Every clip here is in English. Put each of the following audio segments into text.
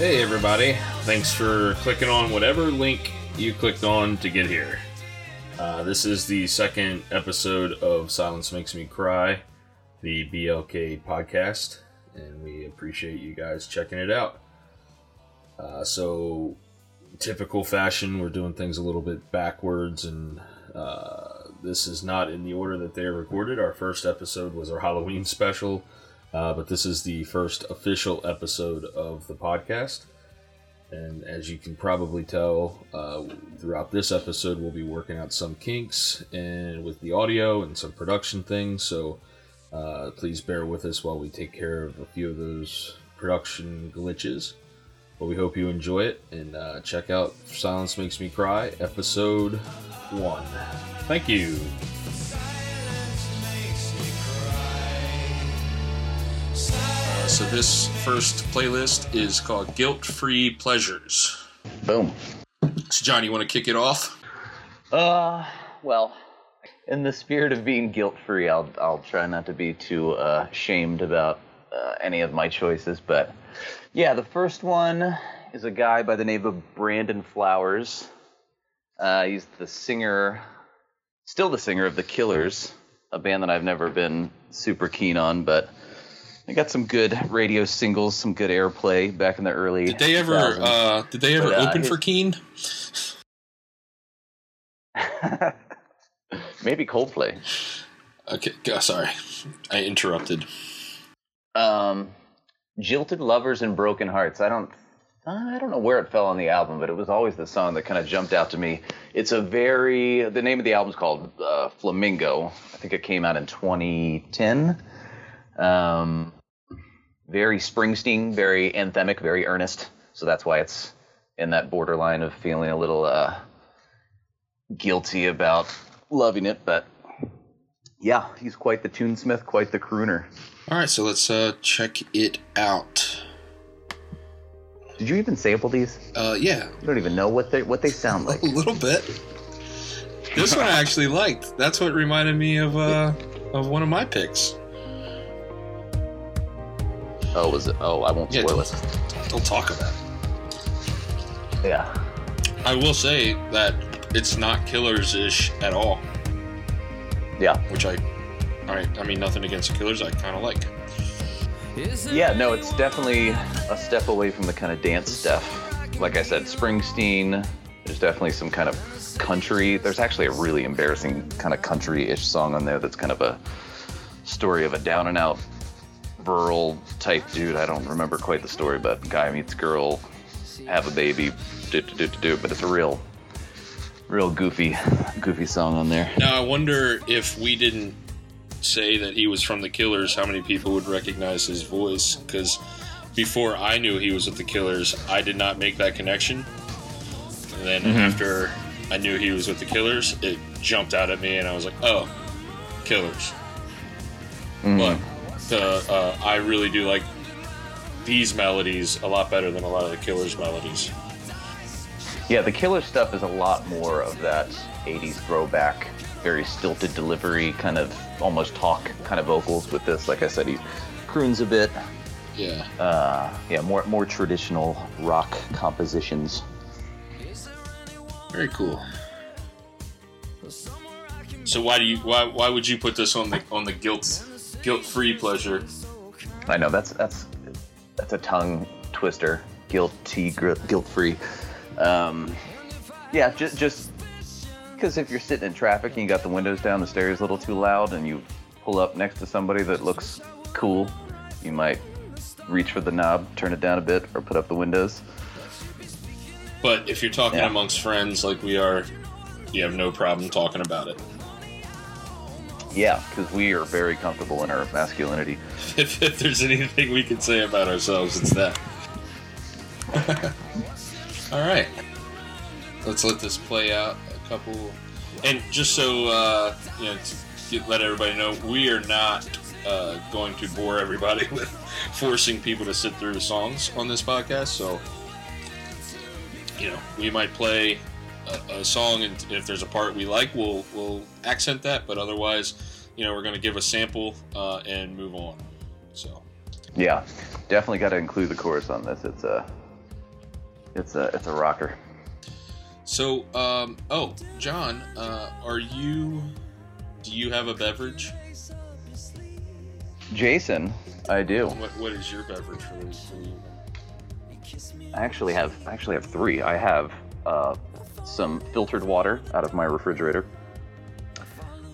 Hey everybody, thanks for clicking on whatever link you clicked on to get here. This is the second episode of Silence Makes Me Cry, the BLK podcast, and we appreciate you guys checking it out. So, typical fashion, we're doing things a little bit backwards, and this is not in the order that they're recorded. Our first episode was our Halloween special. But this is the first official episode of the podcast. And as you can probably tell, throughout this episode, we'll be working out some kinks and with the audio and some production things. So please bear with us while we take care of a few of those production glitches. But we hope you enjoy it. And check out Silence Makes Me Cry, episode 1. Thank you. So this first playlist is called Guilt-Free Pleasures. Boom. So John, you want to kick it off? Well, in the spirit of being guilt-free, I'll try not to be too shamed about any of my choices. But yeah, the first one is a guy by the name of Brandon Flowers. He's still the singer of The Killers, a band that I've never been super keen on, but they got some good radio singles, some good airplay back in the early 2000s. Did they ever open for Keane? Maybe Coldplay. Okay, sorry, I interrupted. Jilted Lovers and Broken Hearts. I don't know where it fell on the album, but it was always the song that kind of jumped out to me. It's the name of the album's called Flamingo. I think it came out in 2010. Very Springsteen, very anthemic, very earnest. So that's why it's in that borderline of feeling a little guilty about loving it. But yeah, he's quite the tunesmith, quite the crooner. All right, so let's check it out. Did you even sample these? Yeah. You don't even know what they sound like. A little bit. This one I actually liked. That's what reminded me of one of my picks. Oh, was it? Oh, I won't spoil it. Don't talk about it. Yeah. I will say that it's not Killers-ish at all. Yeah. Which I mean, nothing against Killers, I kind of like. Yeah, no, it's definitely a step away from the kind of dance stuff. Like I said, Springsteen, there's definitely some kind of country. There's actually a really embarrassing kind of country-ish song on there that's kind of a story of a down-and-out rural type dude. I don't remember quite the story, but guy meets girl, have a baby, but it's a real goofy song on there. Now I wonder if we didn't say that he was from The Killers, how many people would recognize his voice, because before I knew he was with The Killers, I did not make that connection, and then after I knew he was with The Killers, it jumped out at me and I was like, oh, Killers. But I really do like these melodies a lot better than a lot of the Killers' melodies. Yeah, the Killers stuff is a lot more of that 80s throwback, very stilted delivery, kind of almost talk kind of vocals. With this, like I said, he croons a bit. Yeah. More traditional rock compositions. Very cool. So why would you put this on the guilt-free pleasure? I know that's a tongue twister. Guilt-free. Yeah, just because if you're sitting in traffic and you got the windows down, the stereo's a little too loud, and you pull up next to somebody that looks cool, you might reach for the knob, turn it down a bit, or put up the windows. But if you're talking amongst friends like we are, you have no problem talking about it. Yeah, because we are very comfortable in our masculinity. If there's anything we can say about ourselves, it's that. All right. Let's let this play out a couple. And just so, to let everybody know, we are not going to bore everybody with forcing people to sit through the songs on this podcast. So, we might play a song, and if there's a part we like, we'll accent that, but otherwise we're going to give a sample and move on. So yeah, definitely got to include the chorus on this. It's It's a rocker. So, John, do you have a beverage? Jason, I do. What is your beverage for you? I actually have three. I have some filtered water out of my refrigerator.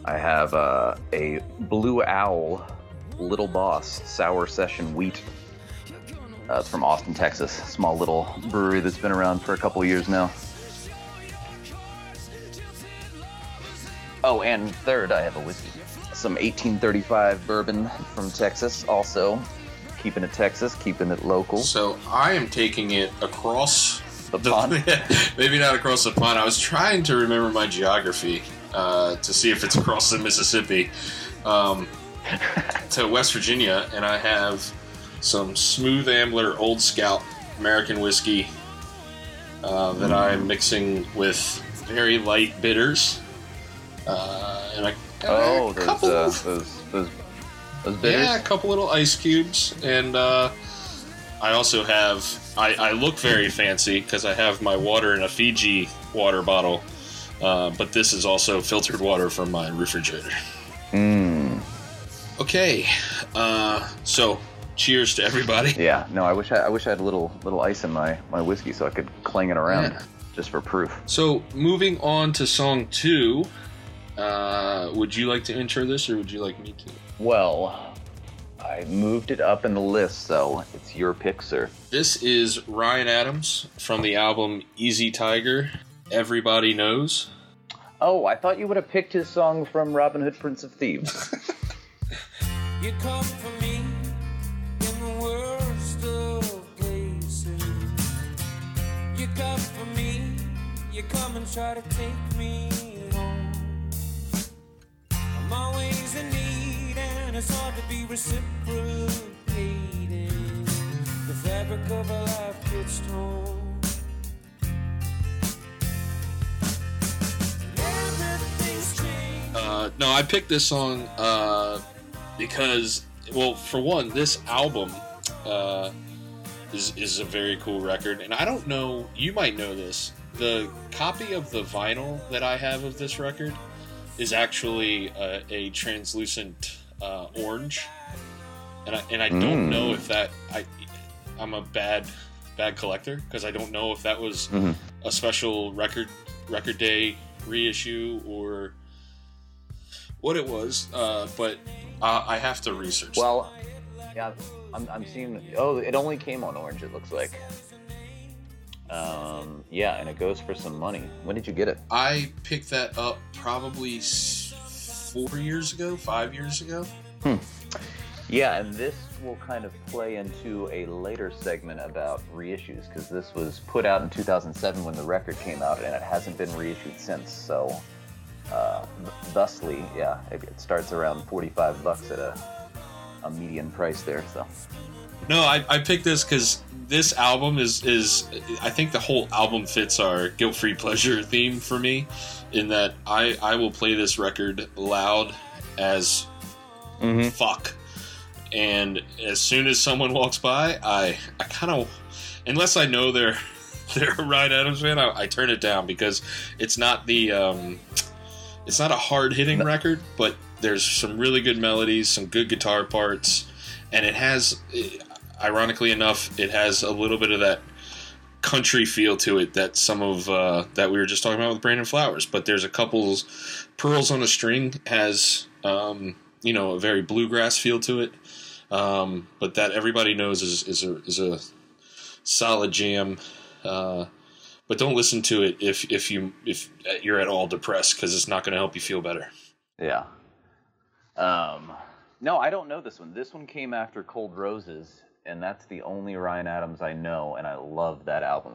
I have a Blue Owl Little Boss Sour Session Wheat. It's from Austin, Texas. A small little brewery that's been around for a couple years now. Oh, and third, I have a whiskey. Some 1835 bourbon from Texas, also. Keeping it Texas, keeping it local. So I am taking it across the pond. Maybe not across the pond. I was trying to remember my geography to see if it's across the Mississippi to West Virginia, and I have some Smooth Ambler Old Scout American whiskey that I'm mixing with very light bitters. Those bitters? Yeah, a couple little ice cubes. And I also have... I look very fancy because I have my water in a Fiji water bottle. But this is also filtered water from my refrigerator. Mmm. Okay. So, cheers to everybody. Yeah. No, I wish I had a little ice in my whiskey so I could clang it around just for proof. So, moving on to song 2... would you like to intro this, or would you like me to? Well, I moved it up in the list, so it's your pick, sir. This is Ryan Adams from the album Easy Tiger, Everybody Knows. Oh, I thought you would have picked his song from Robin Hood, Prince of Thieves. You come for me in the worst of places. You come for me, you come and try to take me. I'm always in need, and it's hard to be reciprocated. The fabric of our life gets torn. Everything's changed. No, I picked this song because, well, for one, this album is a very cool record, and I don't know, you might know this. The copy of the vinyl that I have of this record is actually a translucent orange, and I don't know if that I'm a bad collector because I don't know if that was a special record day reissue or what it was, but I have to research. Well, yeah, I'm seeing. Oh, it only came on orange. It looks like. Yeah, and it goes for some money. When did you get it? I picked that up probably 5 years ago. Yeah, and this will kind of play into a later segment about reissues, because this was put out in 2007 when the record came out, and it hasn't been reissued since, so thusly, yeah, it starts around $45 at a median price there, so... No, I picked this because this album is I think the whole album fits our guilt-free pleasure theme for me, in that I will play this record loud as fuck, and as soon as someone walks by, I kind of, unless I know they're a Ryan Adams fan, I turn it down because it's not the it's not a hard-hitting record, but there's some really good melodies, some good guitar parts, and it has. Ironically enough, it has a little bit of that country feel to it that some of that we were just talking about with Brandon Flowers. But there's a couple Pearls on a String has a very bluegrass feel to it. But that Everybody Knows is a solid jam. But don't listen to it if you're at all depressed, because it's not going to help you feel better. Yeah. No, I don't know this one. This one came after Cold Roses. And that's the only Ryan Adams I know, and I love that album.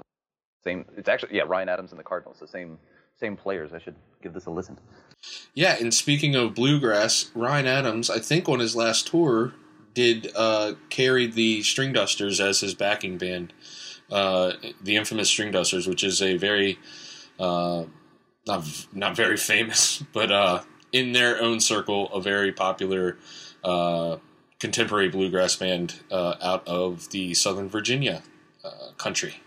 Same, it's actually Ryan Adams and the Cardinals, the same players. I should give this a listen. Yeah, and speaking of bluegrass, Ryan Adams, I think on his last tour, did carry the Stringdusters as his backing band, the infamous Stringdusters, which is a very not very famous, but in their own circle, a very popular. Contemporary bluegrass band out of the Southern Virginia country.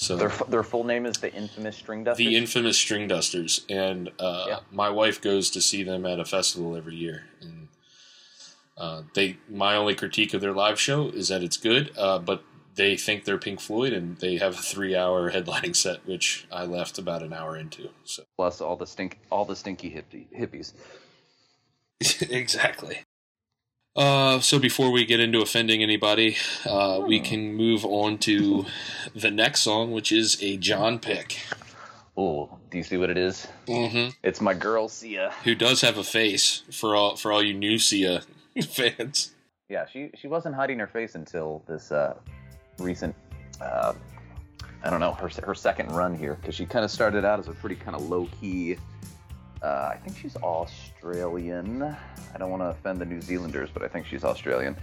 So their full name is the infamous Stringdusters. The infamous Stringdusters, and my wife goes to see them at a festival every year. And my only critique of their live show is that it's good, but they think they're Pink Floyd, and they have a 3-hour headlining set, which I left about an hour into. So plus all the stinky hippies. Exactly. So before we get into offending anybody, we can move on to the next song, which is a John pick. Oh, do you see what it is? Mm-hmm. It's my girl Sia, who does have a face for all you new Sia fans. Yeah, she wasn't hiding her face until this recent. I don't know, her second run here, because she kind of started out as a pretty kind of low key. I think she's Australian. I don't want to offend the New Zealanders, but I think she's Australian.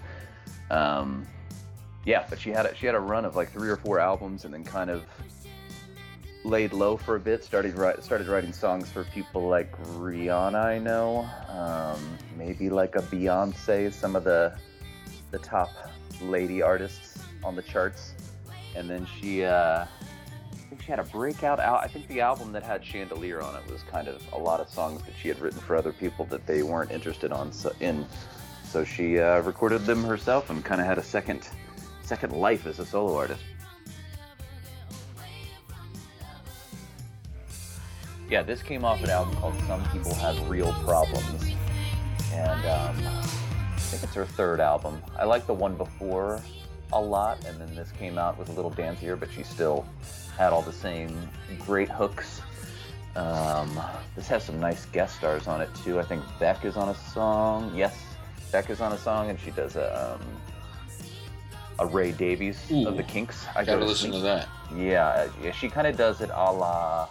But she had a run of like 3 or 4 albums, and then kind of laid low for a bit. Started writing songs for people like Rihanna, I know, maybe like a Beyonce, some of the top lady artists on the charts, and then she. I think she had a breakout out. I think the album that had Chandelier on it was kind of a lot of songs that she had written for other people that they weren't interested in. So she recorded them herself and kind of had a second life as a solo artist. Yeah, this came off an album called Some People Have Real Problems. And I think it's her third album. I like the one before a lot, and then this came out with a little dancier, but she still had all the same great hooks. This has some nice guest stars on it too. I think Beck is on a song. Yes, Beck is on a song, and she does a Ray Davies of the Kinks. I gotta listen to that. Yeah, she kind of does it a la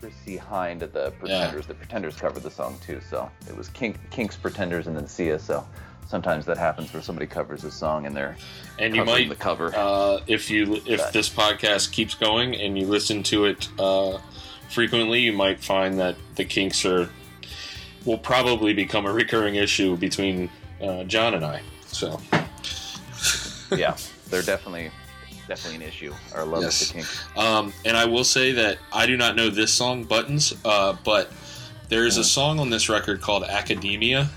Chrissie Hynde of the Pretenders. Yeah. The Pretenders covered the song too, so it was Kinks, Pretenders, and then Sia. So sometimes that happens where somebody covers a song and you might the cover. If this podcast keeps going and you listen to it frequently, you might find that the Kinks will probably become a recurring issue between John and I. So yeah, they're definitely an issue. Our love is the Kinks. And I will say that I do not know this song, Buttons, but there is a song on this record called Academia,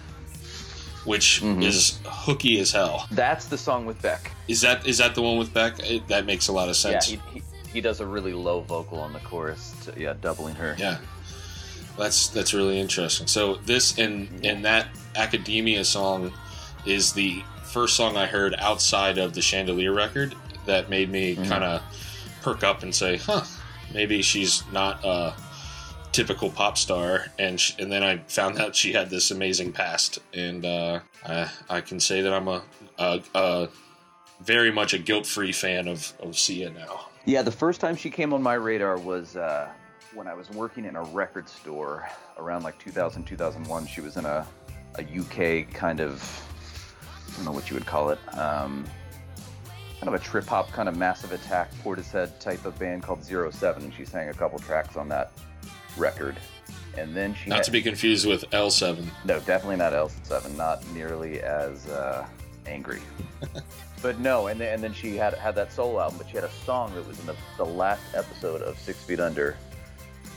which is hooky as hell. That's the song with Beck. Is that the one with Beck? That makes a lot of sense. Yeah, he does a really low vocal on the chorus, doubling her. Yeah, that's really interesting. So this and that Academia song is the first song I heard outside of the Chandelier record that made me kind of perk up and say, huh, maybe she's not typical pop star, and then I found out she had this amazing past, and I can say that I'm a very much a guilt-free fan of Sia now. Yeah, the first time she came on my radar was when I was working in a record store around like 2000, 2001. She was in a UK kind of, I don't know what you would call it, kind of a trip-hop kind of Massive Attack, Portishead type of band called 07, and she sang a couple tracks on that record. And then she to be confused with L7. No, definitely not L7, not nearly as angry. But no, and then she had that solo album, but she had a song that was in the last episode of 6 Feet Under,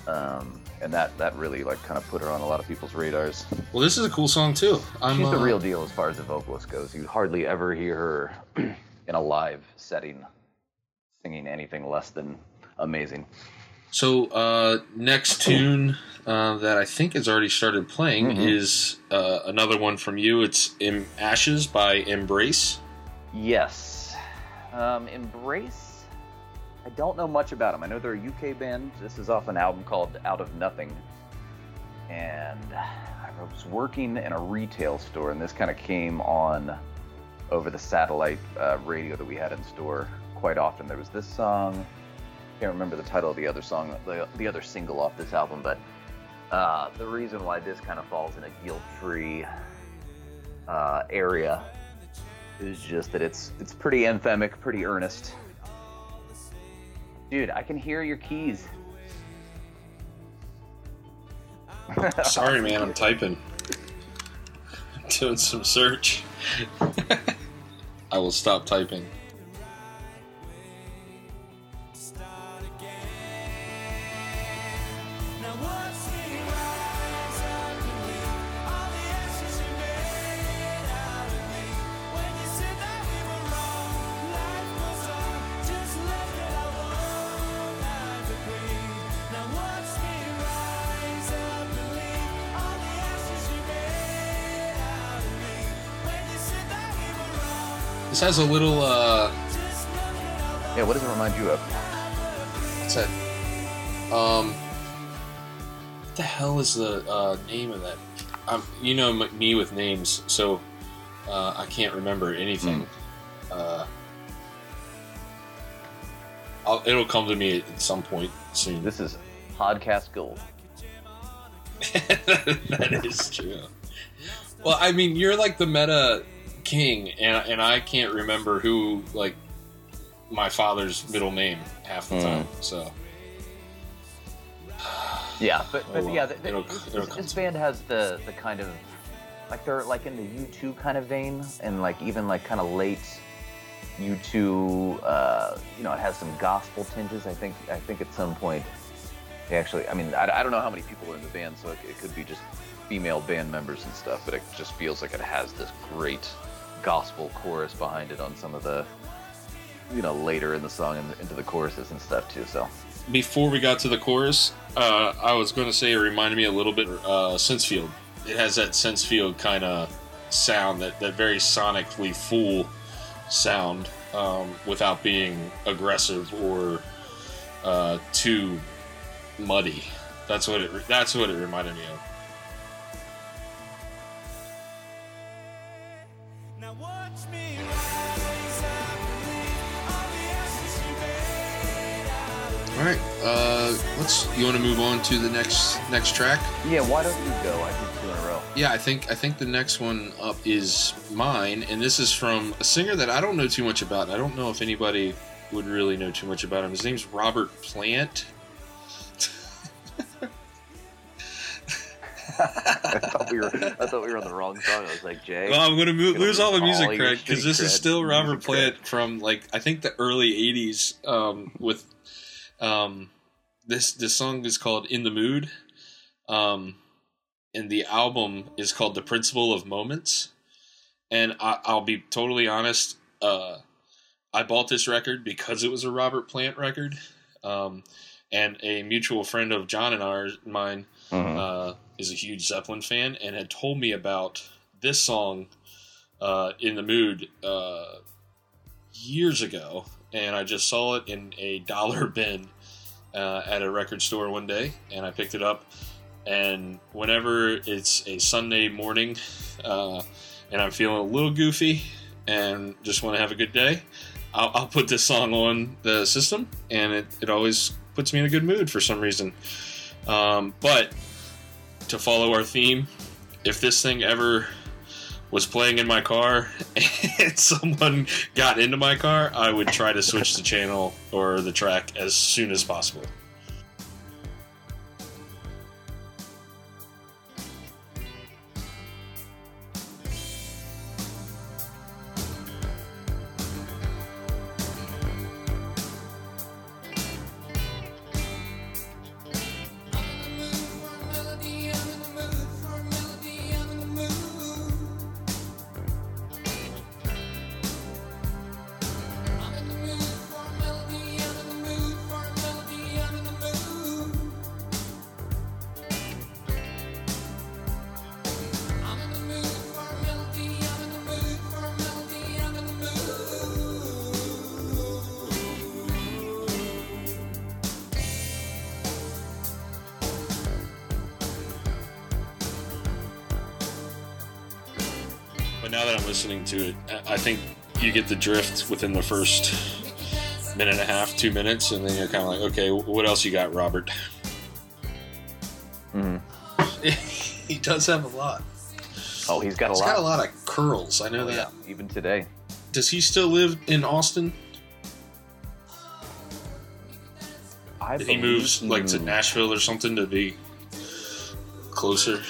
and that really like kind of put her on a lot of people's radars. Well, this is a cool song too. She's the real deal as far as the vocalist goes. You hardly ever hear her in a live setting singing anything less than amazing. So next tune that I think has already started playing is another one from you. It's Ashes by Embrace. Yes. Embrace, I don't know much about them. I know they're a UK band. This is off an album called Out of Nothing. And I was working in a retail store, and this kind of came on over the satellite radio that we had in store quite often. There was this song. I can't remember the title of the other song, the other single off this album, but the reason why this kind of falls in a guilt-free area is just that it's pretty anthemic, pretty earnest. Dude, I can hear your keys. Sorry, man, I'm typing. I'm doing some search. I will stop typing. This has a little, yeah, what does it remind you of? What's that? What the hell is the name of that? You know me with names, so I can't remember anything. It'll come to me at some point soon. This is podcast gold. That is true. Well, I mean, you're like the meta king, and I can't remember who, like, my father's middle name half the time. So yeah, but yeah, this band has the kind of, like, they're like in the U2 kind of vein, and like even like kind of late U2. You know, it has some gospel tinges. I think at some point. Actually, I mean, I don't know how many people are in the band, so it could be just female band members and stuff, but it just feels like it has this great gospel chorus behind it on some of the, you know, later in the song and into the choruses and stuff too. So before we got to the chorus, I was going to say it reminded me a little bit Sensefield. It has that Sensefield kind of sound, that very sonically full sound, without being aggressive or too muddy. That's what it reminded me of. Now watch me rise up, all the ashes you made. All right, you want to move on to the next track? Yeah, why don't you go? I did two in a row. Yeah, I think the next one up is mine, and this is from a singer that I don't know too much about. I don't know if anybody would really know too much about him. His name's Robert Plant. I thought we were on the wrong song. I was like, Jay. Well, I'm gonna lose all the music cred, because this is still Robert Plant from, like, I think the early '80s. With this song is called "In the Mood," and the album is called "The Principle of Moments." And I'll be totally honest. I bought this record because it was a Robert Plant record, and a mutual friend of John and mine. Mm-hmm. Is a huge Zeppelin fan and had told me about this song, "In the Mood," years ago, and I just saw it in a dollar bin at a record store one day, and I picked it up, and whenever it's a Sunday morning and I'm feeling a little goofy and just want to have a good day, I'll put this song on the system, and it always puts me in a good mood for some reason. But to follow our theme, if this thing ever was playing in my car and someone got into my car, I would try to switch the channel or the track as soon as possible. Listening to it, I think you get the drift within the first minute and a half, 2 minutes, and then you're kind of like, okay, what else you got, Robert? He does have a lot. Oh, he's got a lot of curls. I know that. Yeah, even today. Does he still live in Austin? Did he move like to Nashville or something to be closer?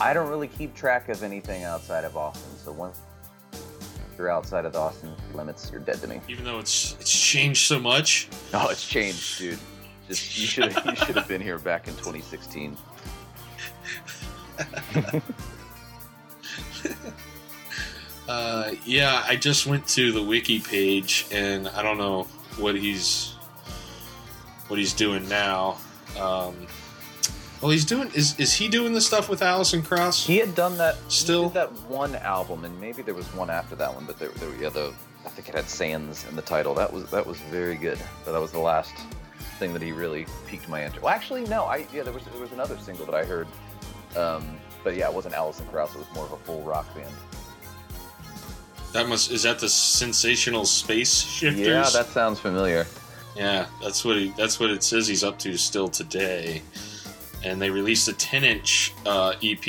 I don't really keep track of anything outside of Austin, so once you're outside of the Austin limits, you're dead to me. Even though it's changed so much. Oh, it's changed, dude. Just you should have been here back in 2016. Yeah, I just went to the wiki page, and I don't know what he's doing now. Well, he's doing... Is he doing the stuff with Alison Krauss? He had done that... Still? He did that one album, and maybe there was one after that one, but I think it had Sands in the title. That was very good. So that was the last thing that he really piqued my interest. Well, actually, no. There was another single that I heard. But yeah, it wasn't Alison Krauss. It was more of a full rock band. Is that the Sensational Space Shifters? Yeah, that sounds familiar. Yeah, that's what it says he's up to still today. And they released a 10-inch EP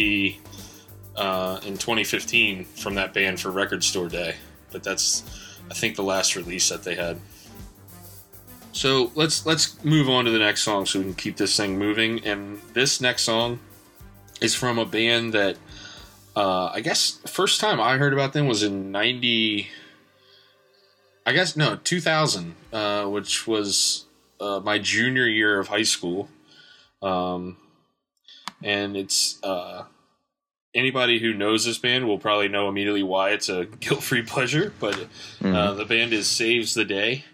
in 2015 from that band for Record Store Day. But that's, I think, the last release that they had. So let's move on to the next song so we can keep this thing moving. And this next song is from a band that... I guess the first time I heard about them was in 2000, which was my junior year of high school. And it's anybody who knows this band will probably know immediately why it's a guilt-free pleasure, but the band is Saves the Day.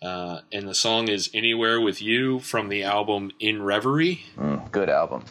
And the song is Anywhere With You from the album In Reverie. Good album.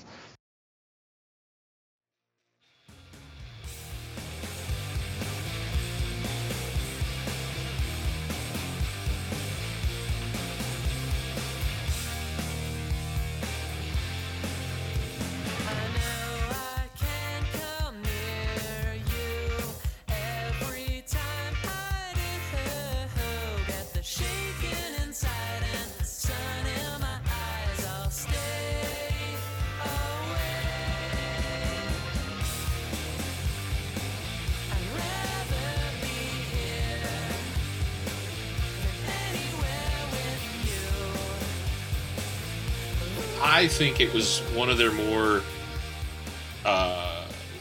I think it was one of their more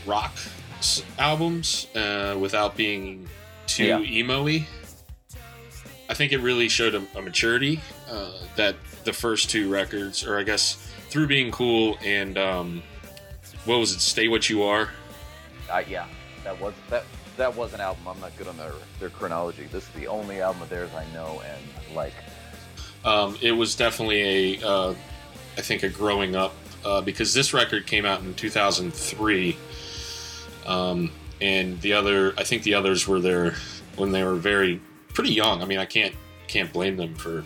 rock albums without being too emo-y. I think it really showed a maturity that the first two records, or I guess Through Being Cool and what was it, Stay What You Are? Yeah, that was an album. I'm not good on their chronology. This is the only album of theirs I know and like. It was definitely a... I think a growing up because this record came out in 2003 and the others were there when they were pretty young. I mean, I can't blame them for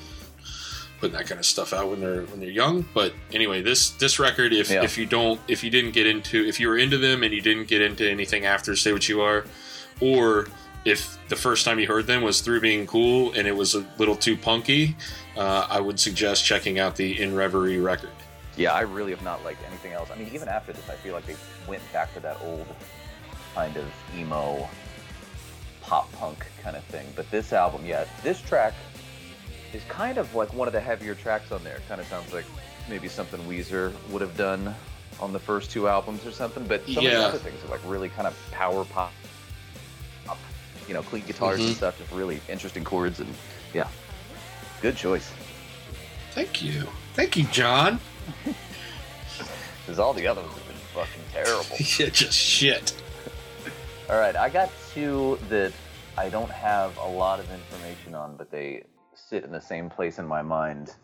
putting that kind of stuff out when they're young, but anyway, this record, if you were into them and you didn't get into anything after Say What You Are, or if the first time you heard them was Through Being Cool and it was a little too punky, I would suggest checking out the In Reverie record. Yeah, I really have not liked anything else. I mean, even after this, I feel like they went back to that old kind of emo pop punk kind of thing. But this album, this track is kind of like one of the heavier tracks on there. It kind of sounds like maybe something Weezer would have done on the first two albums or something. But some of the other things are like really kind of power pop. You know, clean guitars and stuff, just really interesting chords, and good choice. Thank you, John. Because all the others have been fucking terrible. Yeah, just shit. All right, I got two that I don't have a lot of information on, but they sit in the same place in my mind.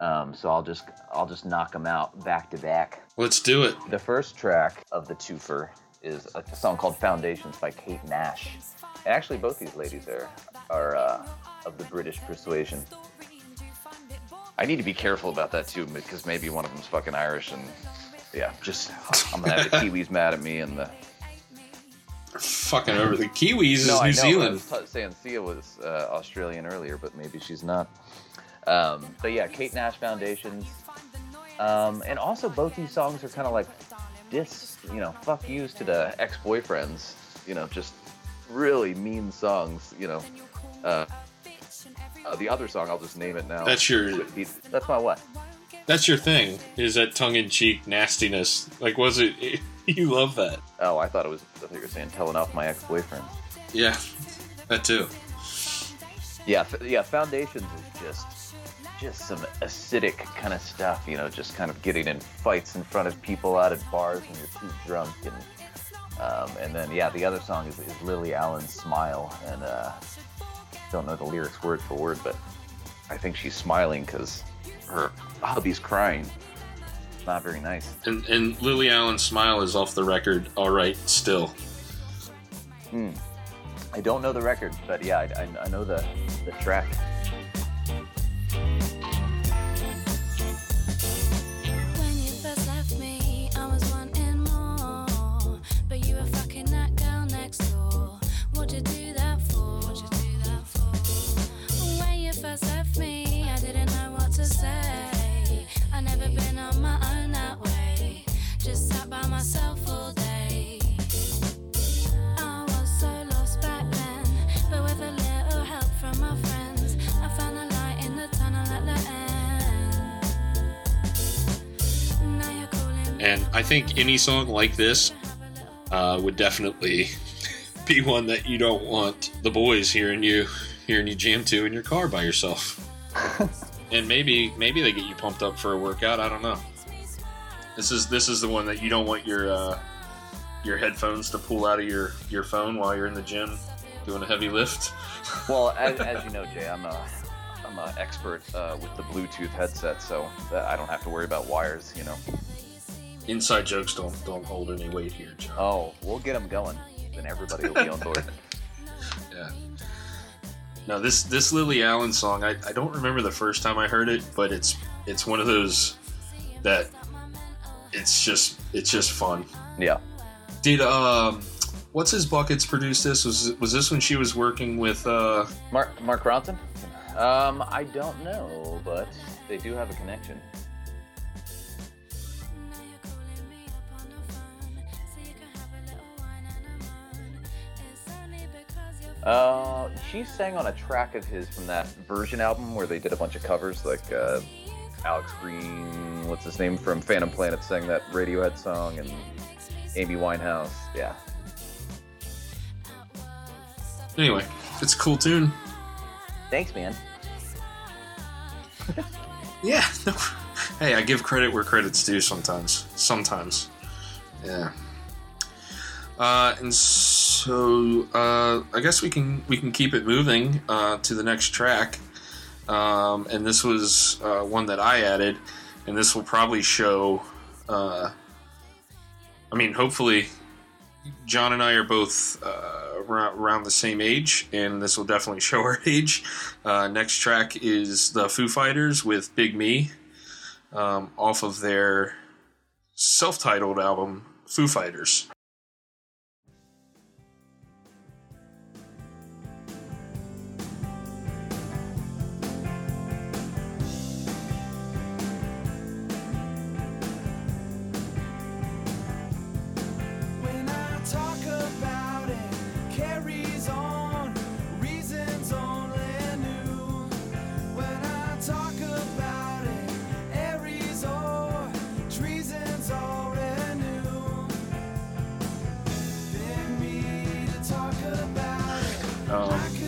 So I'll just knock them out back to back. Let's do it. The first track of the twofer is a song called Foundations by Kate Nash. And actually, both these ladies are of the British persuasion. I need to be careful about that, too, because maybe one of them's fucking Irish, and, I'm going to have the Kiwis mad at me, and the... Fucking over the Kiwis is New Zealand. I was saying Sia was Australian earlier, but maybe she's not. But yeah, Kate Nash, Foundations. And also, both these songs are kind of like diss, fuck yous to the ex-boyfriends, just... really mean songs, the other song, I'll just name it now. That's my what? That's your thing, is that tongue-in-cheek nastiness. Like, was it... You love that. Oh, I thought you were saying telling off my ex-boyfriend. Yeah, that too. Yeah, Foundations is just some acidic kind of stuff, just kind of getting in fights in front of people out at bars when you're too drunk, and... And then the other song is Lily Allen's Smile, and don't know the lyrics word for word, but I think she's smiling because her hubby's crying. It's not very nice. And Lily Allen's Smile is off the record, all right, still. I don't know the record, but yeah, I know the track. And I think any song like this would definitely be one that you don't want the boys hearing you jam to in your car by yourself. And maybe they get you pumped up for a workout. I don't know. This is the one that you don't want your headphones to pull out of your phone while you're in the gym doing a heavy lift. Well, as you know, Jay, I'm an expert with the Bluetooth headset, so that I don't have to worry about wires, you know. Inside jokes don't hold any weight here, John. Oh, we'll get them going, then everybody will be on board. Yeah. Now this Lily Allen song, I don't remember the first time I heard it, but it's one of those that it's just fun. Yeah. Did what's his buckets produce this? Was this when she was working with Mark Ronson? I don't know, but they do have a connection. She sang on a track of his from that Version album where they did a bunch of covers, like Alex Green, what's his name, from Phantom Planet sang that Radiohead song, and Amy Winehouse, yeah. Anyway, it's a cool tune. Thanks, man. Yeah. Hey, I give credit where credit's due sometimes. Sometimes. Yeah. And so I guess we can keep it moving to the next track, and this was one that I added, and this will probably show. I mean, hopefully, John and I are both around the same age, and this will definitely show our age. Next track is the Foo Fighters with Big Me, off of their self-titled album Foo Fighters.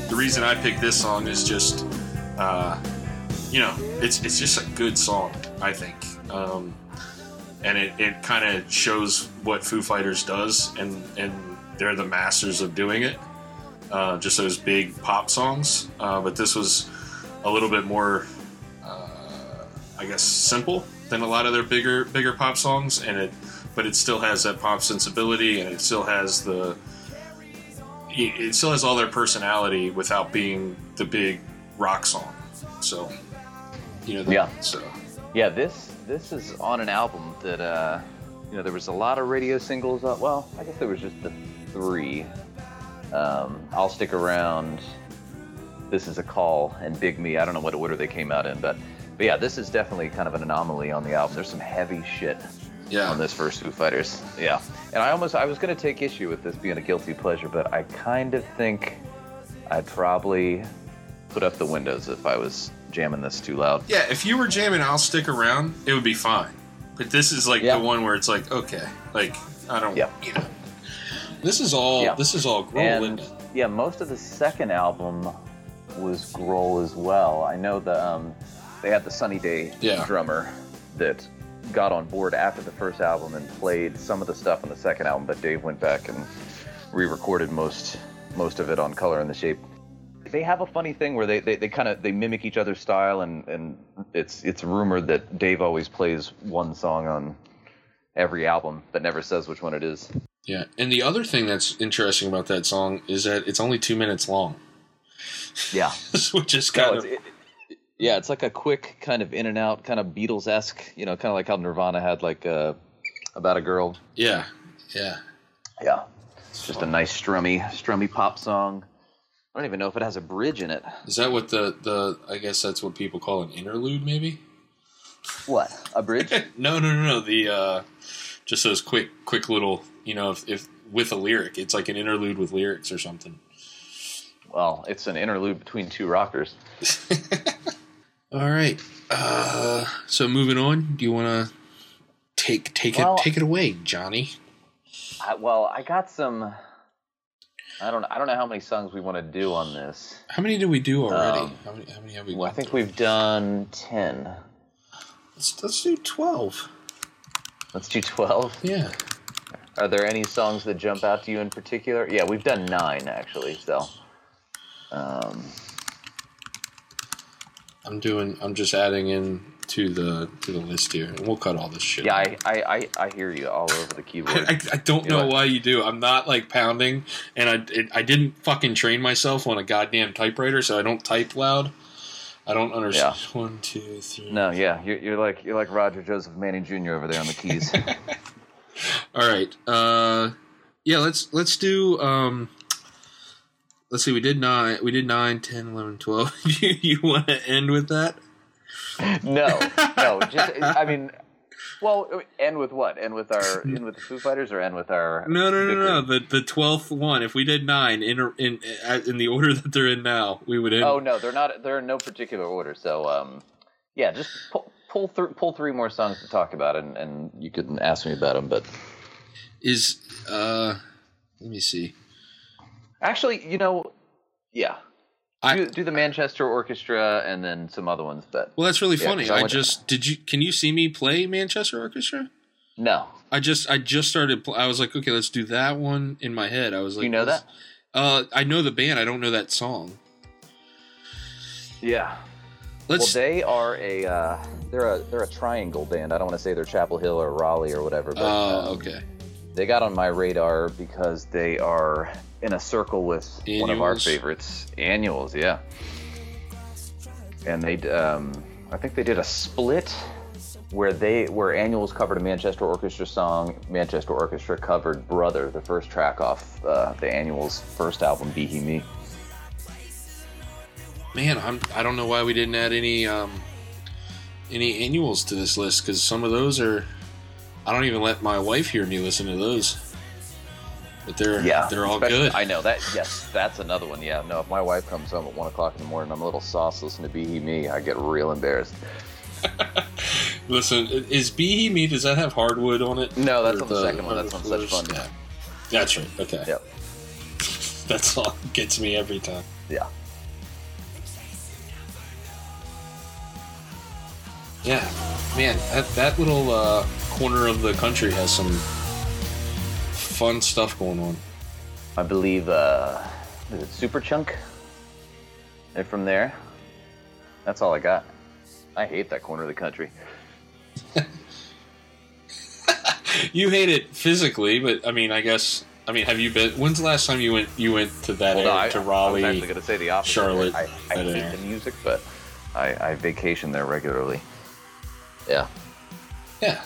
The reason I picked this song is just, it's just a good song, I think. And it kind of shows what Foo Fighters does, and they're the masters of doing it. Just those big pop songs. But this was a little bit more, simple than a lot of their bigger pop songs. But it still has that pop sensibility, and it still has all their personality without being the big rock song. So, yeah. So, yeah, this is on an album that there was a lot of radio singles. Well, I guess there was just the three: "I'll Stick Around," "This Is a Call," and "Big Me." I don't know what order they came out in, but yeah, this is definitely kind of an anomaly on the album. There's some heavy shit. Yeah. On this first Foo Fighters. Yeah. And I was going to take issue with this being a guilty pleasure, but I kind of think I'd probably put up the windows if I was jamming this too loud. Yeah, if you were jamming I'll Stick Around, it would be fine. But this is the one where it's like, okay, like I don't, This is all Grohl. And, yeah, most of the second album was Grohl as well. I know they had the Sunny Day drummer that got on board after the first album and played some of the stuff on the second album, but Dave went back and re-recorded most of it on Color and the Shape. they have a funny thing where they mimic each other's style, and it's rumored that Dave always plays one song on every album but never says which one it is. Yeah, and the other thing that's interesting about that song is that it's only 2 minutes long. Yeah. Which is kind of... Yeah, it's like a quick kind of in and out, kind of Beatles-esque, you know, kind of like how Nirvana had like About a Girl. Yeah, yeah. Yeah. It's just a nice strummy pop song. I don't even know if it has a bridge in it. Is that what the I guess that's what people call an interlude, maybe? What? A bridge? No. The just those quick little, you know, if with a lyric, it's like an interlude with lyrics or something. Well, it's an interlude between two rockers. All right. So moving on, do you want to take it away, Johnny? I got some. I don't know how many songs we want to do on this. How many did we do already? How many have we? Well, I think we've done 10. Let's do 12. Let's do 12. Yeah. Are there any songs that jump out to you in particular? Yeah, we've done 9 actually. So. I'm just adding in to the list here, and we'll cut all this shit. Yeah, I hear you all over the keyboard. I don't know why you do. I'm not like pounding, and I didn't fucking train myself on a goddamn typewriter, so I don't type loud. I don't understand. Yeah. 1, 2, 3. No, yeah, you're like Roger Joseph Manning Jr. over there on the keys. All right, yeah, let's do. Let's see, we did 9, 10, 11, 12. You want to end with that? No. Just, I mean, well, end with what? End with the Foo Fighters, or end with our... No. The 12th one. If we did 9 in the order that they're in now, we would end. Oh, no, they're not. They're in no particular order. So, yeah, just pull 3 more songs to talk about, and you couldn't ask me about them, but... Is, let me see. Actually, you know, yeah. Do the Manchester Orchestra and then some other ones. That. Well, that's really funny. Can you see me play Manchester Orchestra? No. I just started. I was like, okay, let's do that one in my head. I was like, do you know that? I know the band. I don't know that song. Yeah. They are a they're a triangle band. I don't want to say they're Chapel Hill or Raleigh or whatever. But, okay. They got on my radar because they are in a circle with Annuals. One of our favorites, Annuals, yeah. And they, I think they did a split where Annuals covered a Manchester Orchestra song. Manchester Orchestra covered "Brother," the first track off the Annuals' first album, "Be He Me." Man, I don't know why we didn't add any Annuals to this list, because some of those are. I don't even let my wife hear me listen to those, but they're all good. I know that. Yes, that's another one. Yeah, no. If my wife comes home at 1:00 in the morning, I'm a little sauce listening to "Be He Me." I get real embarrassed. Listen, is "Be He Me"? Does that have hardwood on it? No, that's on the second one. That's on Such Fun. Yeah. That's right. Okay. Yep. That song gets me every time. Yeah. Yeah, man, that little corner of the country has some fun stuff going on. I believe, is it Superchunk? They're from there. That's all I got. I hate that corner of the country. You hate it physically, but I mean, have you been? When's the last time you went to that area, to Raleigh? I was actually going to say the opposite. Charlotte. I hate the music, but I vacation there regularly. Yeah. Yeah.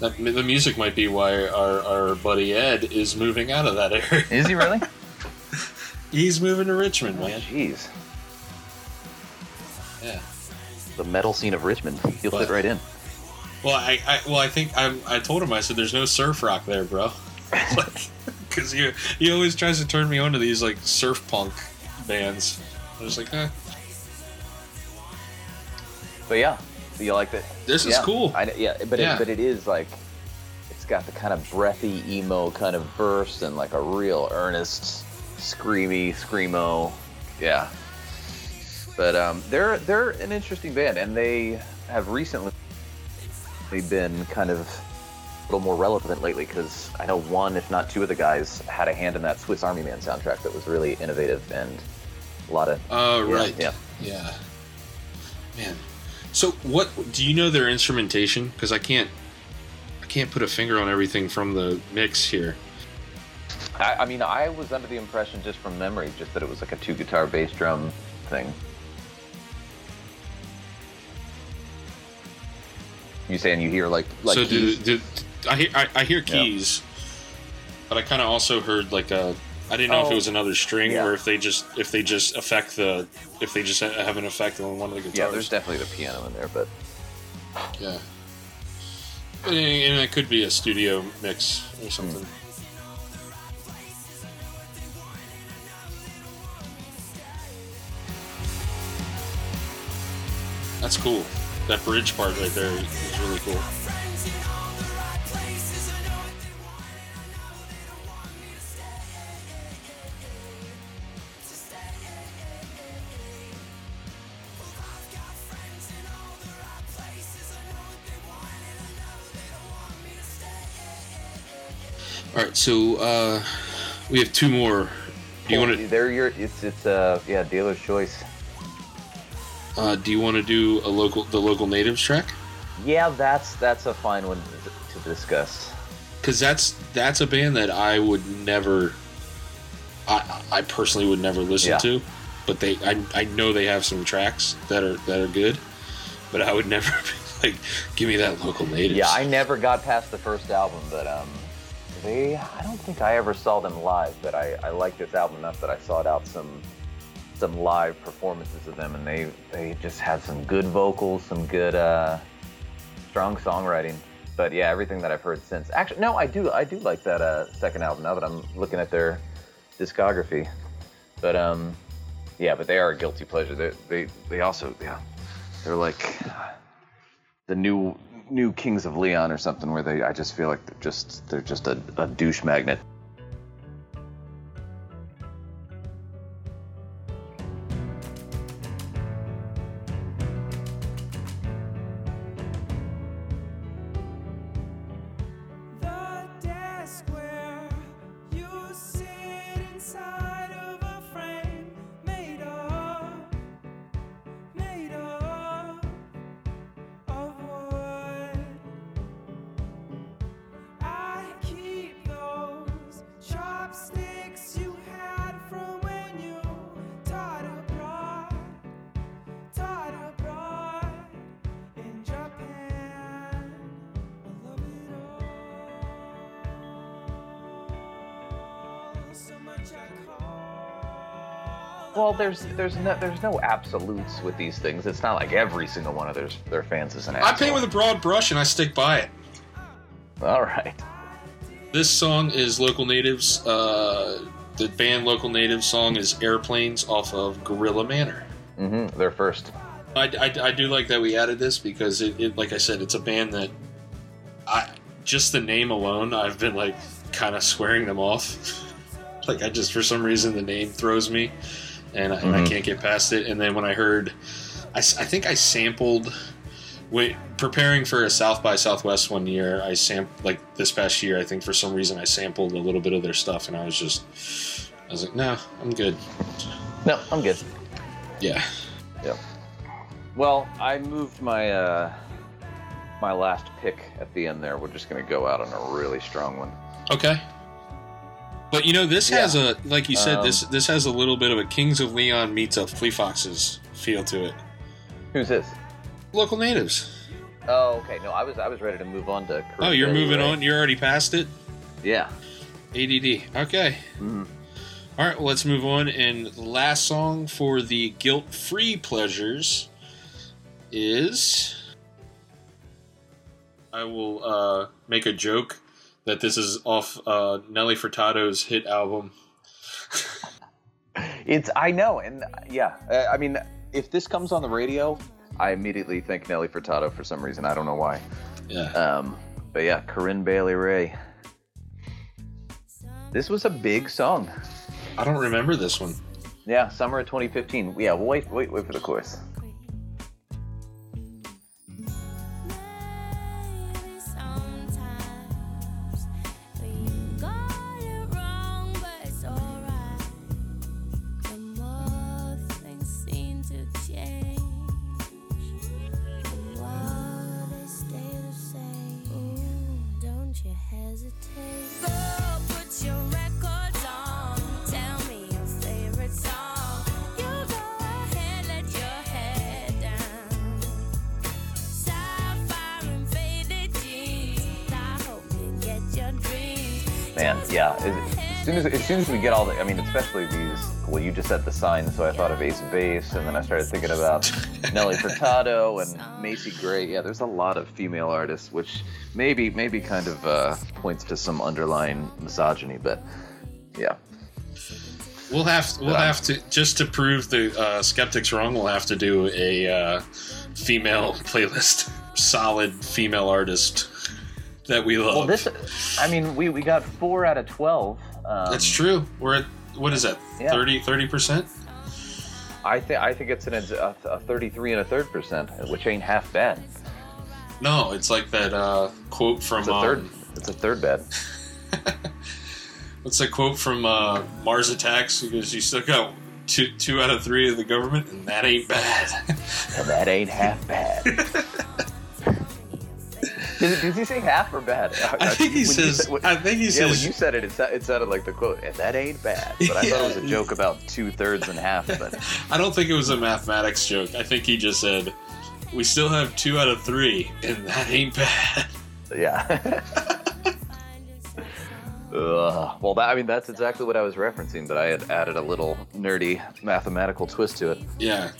The music might be why our buddy Ed is moving out of that area. Is he really? He's moving to Richmond, man. Jeez. Yeah. The metal scene of Richmond. He'll fit right in. Well, I think I told him, I said, there's no surf rock there, bro. Because he always tries to turn me on to these like surf punk bands. I was like, eh. But yeah, you like that? This is cool. But it is like, it's got the kind of breathy emo kind of verse and like a real earnest screamo. Yeah. But they're an interesting band, and they have recently been kind of little more relevant lately, because I know one, if not two of the guys had a hand in that Swiss Army Man soundtrack that was really innovative and a lot of... Man. So what, do you know their instrumentation? Because I can't put a finger on everything from the mix here. I mean, I was under the impression just from memory, just that it was like a two guitar bass drum thing. You saying you hear like so keys? I hear keys, but I kind of also heard like a, I didn't know if it was another string or if they just have an effect on one of the guitars. Yeah, there's definitely the piano in there, but yeah, and it could be a studio mix or something. That's cool. That bridge part right there is really cool. All right, so we have two more. You want to? They're your. It's dealer's choice. Do you want to do the local natives track? Yeah, that's a fine one to discuss. Because that's a band that I would never, I personally would never listen to, but I know they have some tracks that are good, but I would never be like, give me that local natives. Yeah, I never got past the first album, but I don't think I ever saw them live, but I liked this album enough that I sought out some live performances of them, and they just had some good vocals, some good strong songwriting. But yeah, everything that I've heard since. Actually, no, I do like that second album now that I'm looking at their discography. But but they are a guilty pleasure. They also they're like the new Kings of Leon or something, where I just feel like they're just a douche magnet. Well, there's no absolutes with these things. It's not like every single one of their fans is an asshole. I paint with a broad brush and I stick by it. All right. This song is Local Natives. The band Local Natives song is Airplanes off of Gorilla Manor. Mm-hmm. Their first. I do like that we added this because it like I said, it's a band that just the name alone, I've been like kind of swearing them off. Like I just for some reason the name throws me. And I can't get past it. And then when I heard, I think I sampled, preparing for a South by Southwest one year, this past year, I think for some reason I sampled a little bit of their stuff, and I was like, no, I'm good. No, I'm good. Yeah. Yeah. Well, I moved my my last pick at the end there. We're just going to go out on a really strong one. Okay. But you know, this has like you said, this has a little bit of a Kings of Leon meets a Fleet Foxes feel to it. Who's this? Local Natives. Oh, okay. No, I was ready to move on to. Korea, you're moving on. You're already past it. Yeah. ADD. Okay. Mm. All right. Well, let's move on. And the last song for the guilt-free pleasures is. I will make a joke. That this is off Nelly Furtado's hit album. I mean, if this comes on the radio, I immediately think Nelly Furtado for some reason. I don't know why. Yeah. But yeah, Corinne Bailey Ray. This was a big song. I don't remember this one. Yeah, summer of 2015. Yeah, wait for the chorus. bands, yeah. As soon as we get all the, I mean, especially these, well, you just said the sign, so I thought of Ace of Base, and then I started thinking about Nelly Furtado and Macy Gray. Yeah, there's a lot of female artists, which maybe kind of points to some underlying misogyny, but yeah. We'll have to just to prove the skeptics wrong. We'll have to do a female playlist, solid female artist that we love. Well, we got 4 out of 12. That's true. We're at, what is that? 30%. I think it's a 33 1/3%, which ain't half bad. No, it's like that quote from. It's a third bad. What's that quote from Mars Attacks? He goes, "You still got two out of three of the government, and that ain't bad." And that ain't half bad. Did he say half or bad? I think he says. Yeah, when you said it sounded like the quote, and that ain't bad. But I thought it was a joke about 2/3 and half. But I don't think it was a mathematics joke. I think he just said, "We still have 2 out of 3, and that ain't bad." Yeah. Well, that's exactly what I was referencing, but I had added a little nerdy mathematical twist to it. Yeah,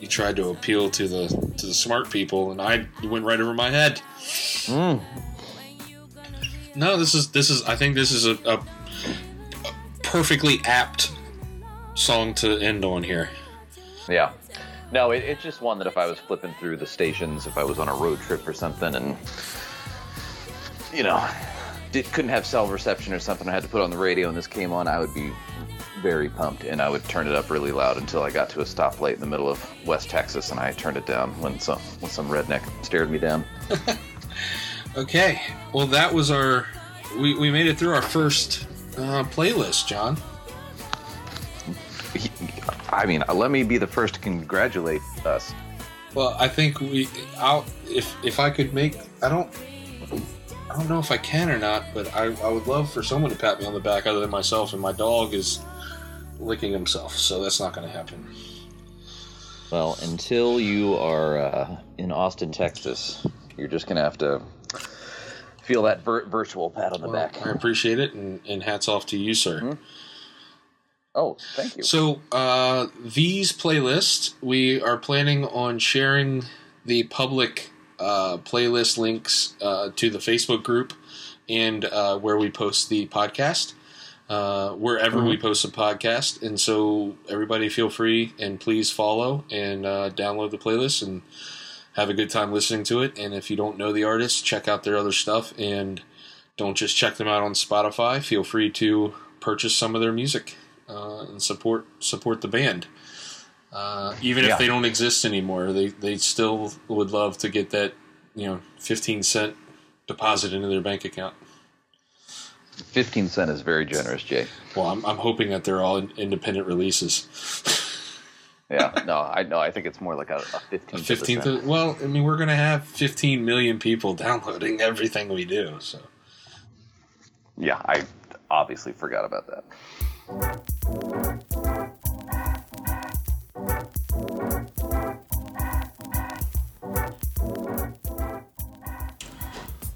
you tried to appeal to the smart people, and it went right over my head. Mm. No, this is. I think this is a perfectly apt song to end on here. Yeah. No, it's just one that if I was flipping through the stations, if I was on a road trip or something, and you know. It couldn't have cell reception or something. I had to put on the radio, and this came on. I would be very pumped, and I would turn it up really loud until I got to a stoplight in the middle of West Texas, and I turned it down when some redneck stared me down. Okay, well, that was our. We made it through our first playlist, John. I mean, let me be the first to congratulate us. Well, I think if I could make, I don't know if I can or not, but I would love for someone to pat me on the back other than myself, and my dog is licking himself, so that's not going to happen. Well, until you are in Austin, Texas, you're just going to have to feel that virtual pat on the back. I appreciate it, and hats off to you, sir. Mm-hmm. Oh, thank you. So these playlists, we are planning on sharing the public playlist links to the Facebook group and where we post the podcast, wherever we post a podcast. And so everybody feel free and please follow and download the playlist and have a good time listening to it. And if you don't know the artists, check out their other stuff and don't just check them out on Spotify. Feel free to purchase some of their music and support the band. Even if they don't exist anymore, they still would love to get that, 15-cent deposit into their bank account. 15 cents is very generous, Jay. Well, I'm hoping that they're all independent releases. Yeah, I think it's more like a 15th. Well, I mean, we're going to have 15 million people downloading everything we do. So, yeah, I obviously forgot about that.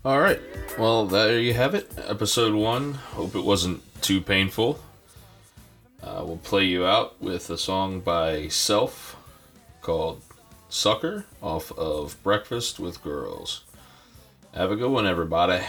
Alright, well, there you have it. Episode 1. Hope it wasn't too painful. We'll play you out with a song by Self called Sucker off of Breakfast with Girls. Have a good one, everybody.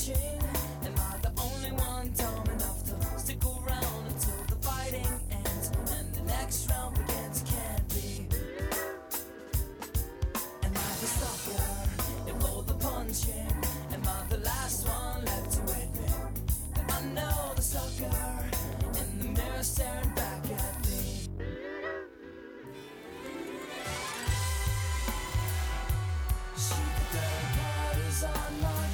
watching? Am I the only one dumb enough to stick around until the fighting ends and the next round begins? Can't be. Am I the sucker in all the punching? Am I the last one left to admit? And I know the sucker in the mirror staring back at me. She could tell the parties online.